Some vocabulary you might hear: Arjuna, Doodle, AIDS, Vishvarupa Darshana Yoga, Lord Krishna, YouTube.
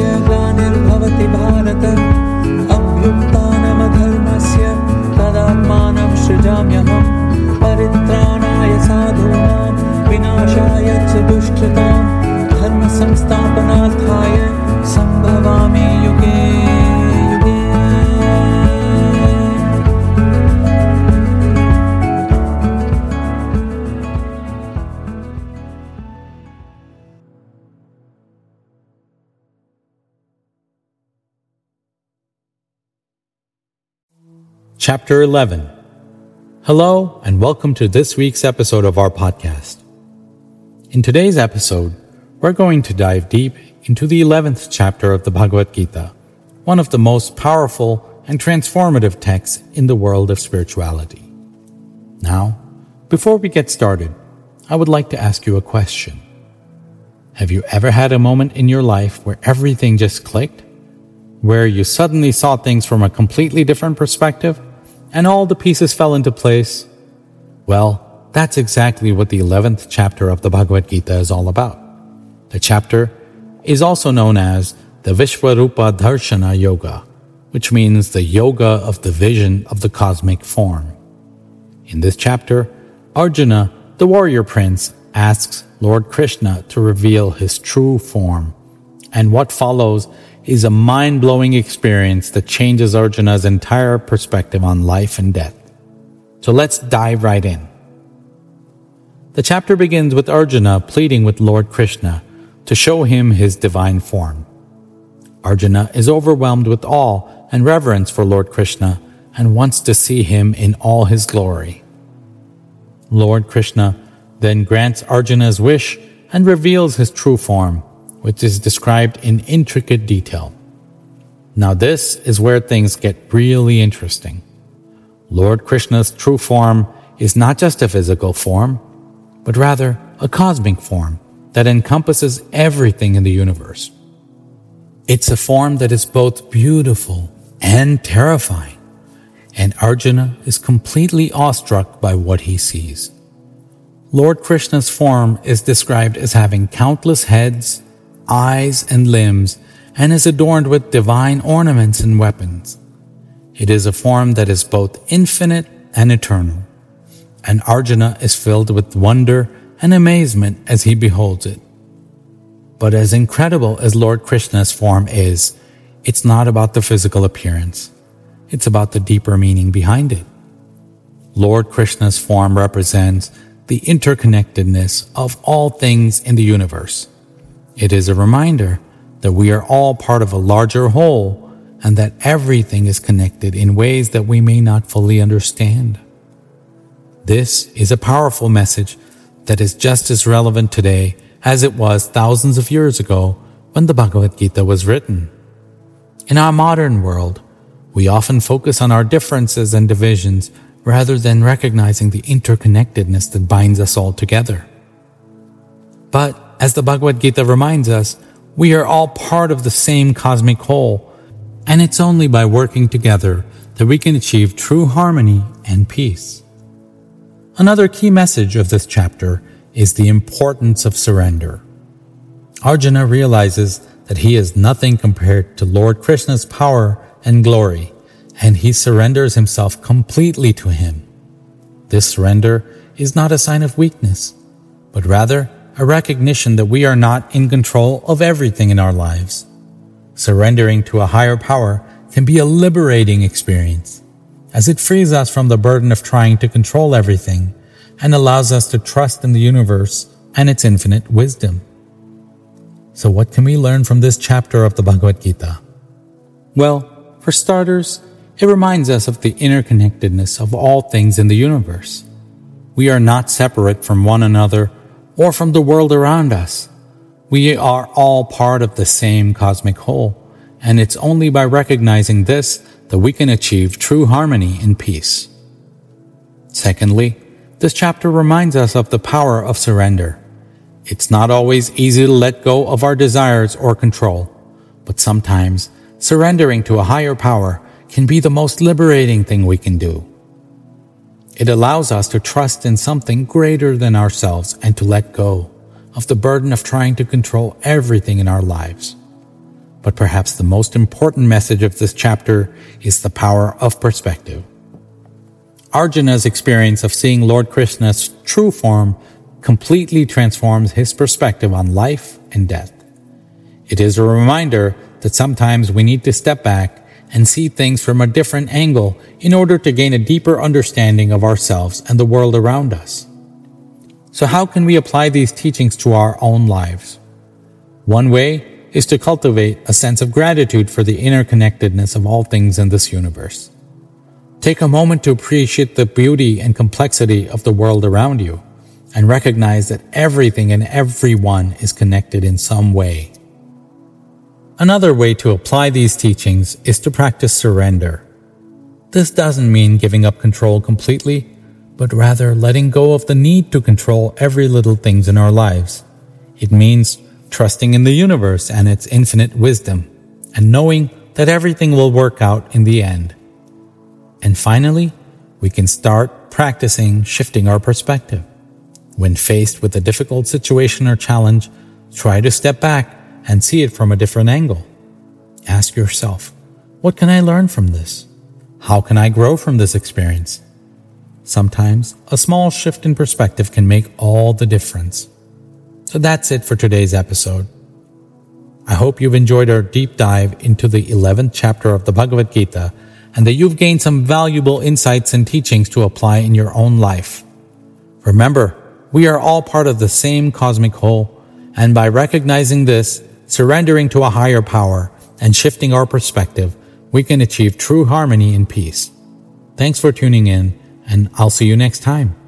Dharmasya Glanirvavati Bharata Avyuktanam Dharmasya Tadatmanam Srijamyaham Paritranaya Sadhunam Vinashaya Chidushtritam Dharma Samstapanarthaya Sambhavami Yuge. Chapter 11. Hello and welcome to this week's episode of our podcast. In today's episode, we're going to dive deep into the 11th chapter of the Bhagavad Gita, one of the most powerful and transformative texts in the world of spirituality. Now, before we get started, I would like to ask you a question. Have you ever had a moment in your life where everything just clicked? Where you suddenly saw things from a completely different perspective? And all the pieces fell into place? Well, that's exactly what the 11th chapter of the Bhagavad Gita is all about. The chapter is also known as the Vishvarupa Darshana Yoga, which means the yoga of the vision of the cosmic form. In this chapter, Arjuna, the warrior prince, asks Lord Krishna to reveal his true form. And what follows is a mind-blowing experience that changes Arjuna's entire perspective on life and death. So let's dive right in. The chapter begins with Arjuna pleading with Lord Krishna to show him his divine form. Arjuna is overwhelmed with awe and reverence for Lord Krishna and wants to see him in all his glory. Lord Krishna then grants Arjuna's wish and reveals his true form, which is described in intricate detail. Now this is where things get really interesting. Lord Krishna's true form is not just a physical form, but rather a cosmic form that encompasses everything in the universe. It's a form that is both beautiful and terrifying, and Arjuna is completely awestruck by what he sees. Lord Krishna's form is described as having countless heads, eyes and limbs, and is adorned with divine ornaments and weapons. It is a form that is both infinite and eternal, and Arjuna is filled with wonder and amazement as he beholds it. But as incredible as Lord Krishna's form is, it's not about the physical appearance. It's about the deeper meaning behind it. Lord Krishna's form represents the interconnectedness of all things in the universe. It is a reminder that we are all part of a larger whole and that everything is connected in ways that we may not fully understand. This is a powerful message that is just as relevant today as it was thousands of years ago when the Bhagavad Gita was written. In our modern world, we often focus on our differences and divisions rather than recognizing the interconnectedness that binds us all together. But as the Bhagavad Gita reminds us, we are all part of the same cosmic whole, and it's only by working together that we can achieve true harmony and peace. Another key message of this chapter is the importance of surrender. Arjuna realizes that he is nothing compared to Lord Krishna's power and glory, and he surrenders himself completely to him. This surrender is not a sign of weakness, but rather a recognition that we are not in control of everything in our lives. Surrendering to a higher power can be a liberating experience, as it frees us from the burden of trying to control everything and allows us to trust in the universe and its infinite wisdom. So what can we learn from this chapter of the Bhagavad Gita? Well, for starters, it reminds us of the interconnectedness of all things in the universe. We are not separate from one another or from the world around us. We are all part of the same cosmic whole, and it's only by recognizing this that we can achieve true harmony and peace. Secondly, this chapter reminds us of the power of surrender. It's not always easy to let go of our desires or control, but sometimes surrendering to a higher power can be the most liberating thing we can do. It allows us to trust in something greater than ourselves and to let go of the burden of trying to control everything in our lives. But perhaps the most important message of this chapter is the power of perspective. Arjuna's experience of seeing Lord Krishna's true form completely transforms his perspective on life and death. It is a reminder that sometimes we need to step back and see things from a different angle in order to gain a deeper understanding of ourselves and the world around us. So how can we apply these teachings to our own lives? One way is to cultivate a sense of gratitude for the interconnectedness of all things in this universe. Take a moment to appreciate the beauty and complexity of the world around you, and recognize that everything and everyone is connected in some way. Another way to apply these teachings is to practice surrender. This doesn't mean giving up control completely, but rather letting go of the need to control every little thing in our lives. It means trusting in the universe and its infinite wisdom, and knowing that everything will work out in the end. And finally, we can start practicing shifting our perspective. When faced with a difficult situation or challenge, try to step back and see it from a different angle. Ask yourself, what can I learn from this? How can I grow from this experience? Sometimes a small shift in perspective can make all the difference. So that's it for today's episode. I hope you've enjoyed our deep dive into the 11th chapter of the Bhagavad Gita and that you've gained some valuable insights and teachings to apply in your own life. Remember, we are all part of the same cosmic whole, and by recognizing this, surrendering to a higher power, and shifting our perspective, we can achieve true harmony and peace. Thanks for tuning in, and I'll see you next time.